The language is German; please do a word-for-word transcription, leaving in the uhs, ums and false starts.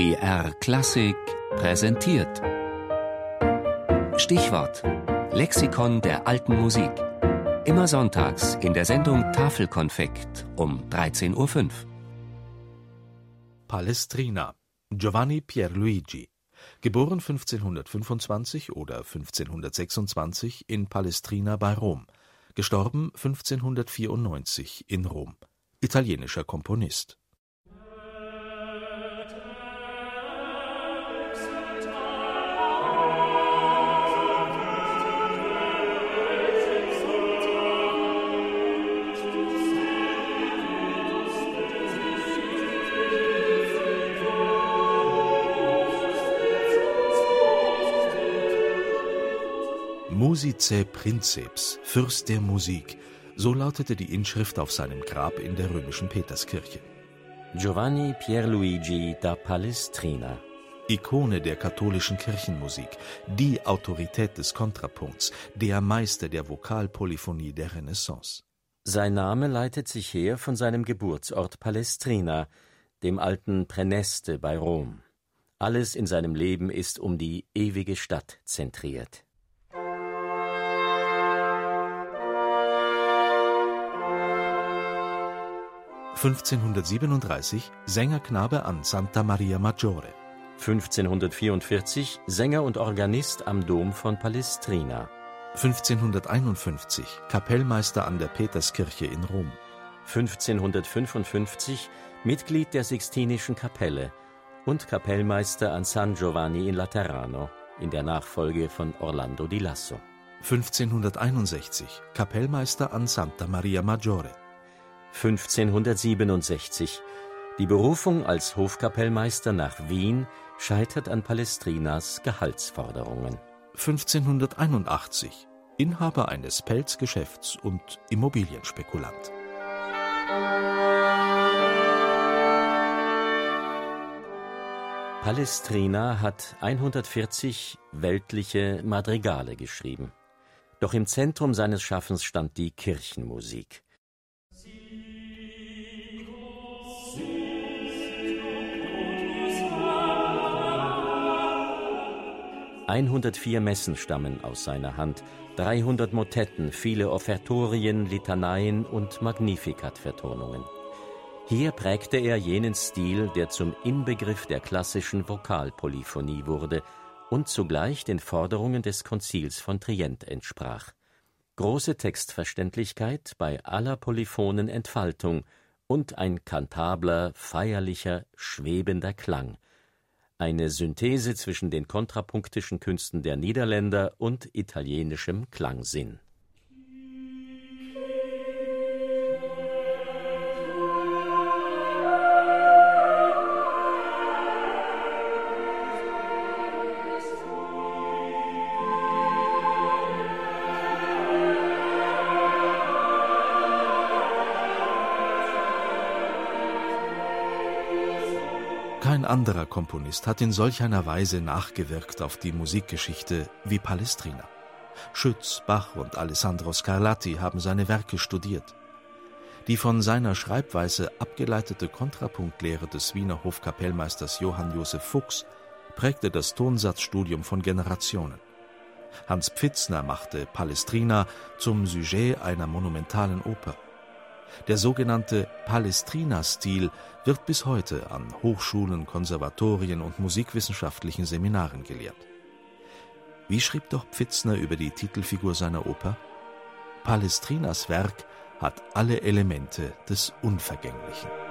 B R Klassik präsentiert. Stichwort: Lexikon der alten Musik. Immer sonntags in der Sendung Tafelkonfekt um dreizehn Uhr fünf. Palestrina, Giovanni Pierluigi. Geboren fünfzehnhundertfünfundzwanzig oder fünfzehnhundertsechsundzwanzig in Palestrina bei Rom. Gestorben fünfzehnhundertvierundneunzig in Rom. Italienischer Komponist. Musicae Princeps, Fürst der Musik, so lautete die Inschrift auf seinem Grab in der römischen Peterskirche. Giovanni Pierluigi da Palestrina. Ikone der katholischen Kirchenmusik, die Autorität des Kontrapunkts, der Meister der Vokalpolyphonie der Renaissance. Sein Name leitet sich her von seinem Geburtsort Palestrina, dem alten Preneste bei Rom. Alles in seinem Leben ist um die ewige Stadt zentriert. fünfzehnhundertsiebenunddreißig Sängerknabe an Santa Maria Maggiore. fünfzehnhundertvierundvierzig Sänger und Organist am Dom von Palestrina. fünfzehnhunderteinundfünfzig Kapellmeister an der Peterskirche in Rom. fünfzehnhundertfünfundfünfzig Mitglied der Sixtinischen Kapelle und Kapellmeister an San Giovanni in Laterano in der Nachfolge von Orlando di Lasso. fünfzehnhunderteinundsechzig Kapellmeister an Santa Maria Maggiore. fünfzehnhundertsiebenundsechzig. Die Berufung als Hofkapellmeister nach Wien scheitert an Palestrinas Gehaltsforderungen. fünfzehnhunderteinundachtzig. Inhaber eines Pelzgeschäfts und Immobilienspekulant. Palestrina hat hundertvierzig weltliche Madrigale geschrieben. Doch im Zentrum seines Schaffens stand die Kirchenmusik. hundertvier Messen stammen aus seiner Hand, dreihundert Motetten, viele Offertorien, Litaneien und Magnificat-Vertonungen. Hier prägte er jenen Stil, der zum Inbegriff der klassischen Vokalpolyphonie wurde und zugleich den Forderungen des Konzils von Trient entsprach. Große Textverständlichkeit bei aller polyphonen Entfaltung und ein kantabler, feierlicher, schwebender Klang. Eine Synthese zwischen den kontrapunktischen Künsten der Niederländer und italienischem Klangsinn. Kein anderer Komponist hat in solch einer Weise nachgewirkt auf die Musikgeschichte wie Palestrina. Schütz, Bach und Alessandro Scarlatti haben seine Werke studiert. Die von seiner Schreibweise abgeleitete Kontrapunktlehre des Wiener Hofkapellmeisters Johann Josef Fuchs prägte das Tonsatzstudium von Generationen. Hans Pfitzner machte Palestrina zum Sujet einer monumentalen Oper. Der sogenannte Palestrina-Stil wird bis heute an Hochschulen, Konservatorien und musikwissenschaftlichen Seminaren gelehrt. Wie schrieb doch Pfitzner über die Titelfigur seiner Oper? Palestrinas Werk hat alle Elemente des Unvergänglichen.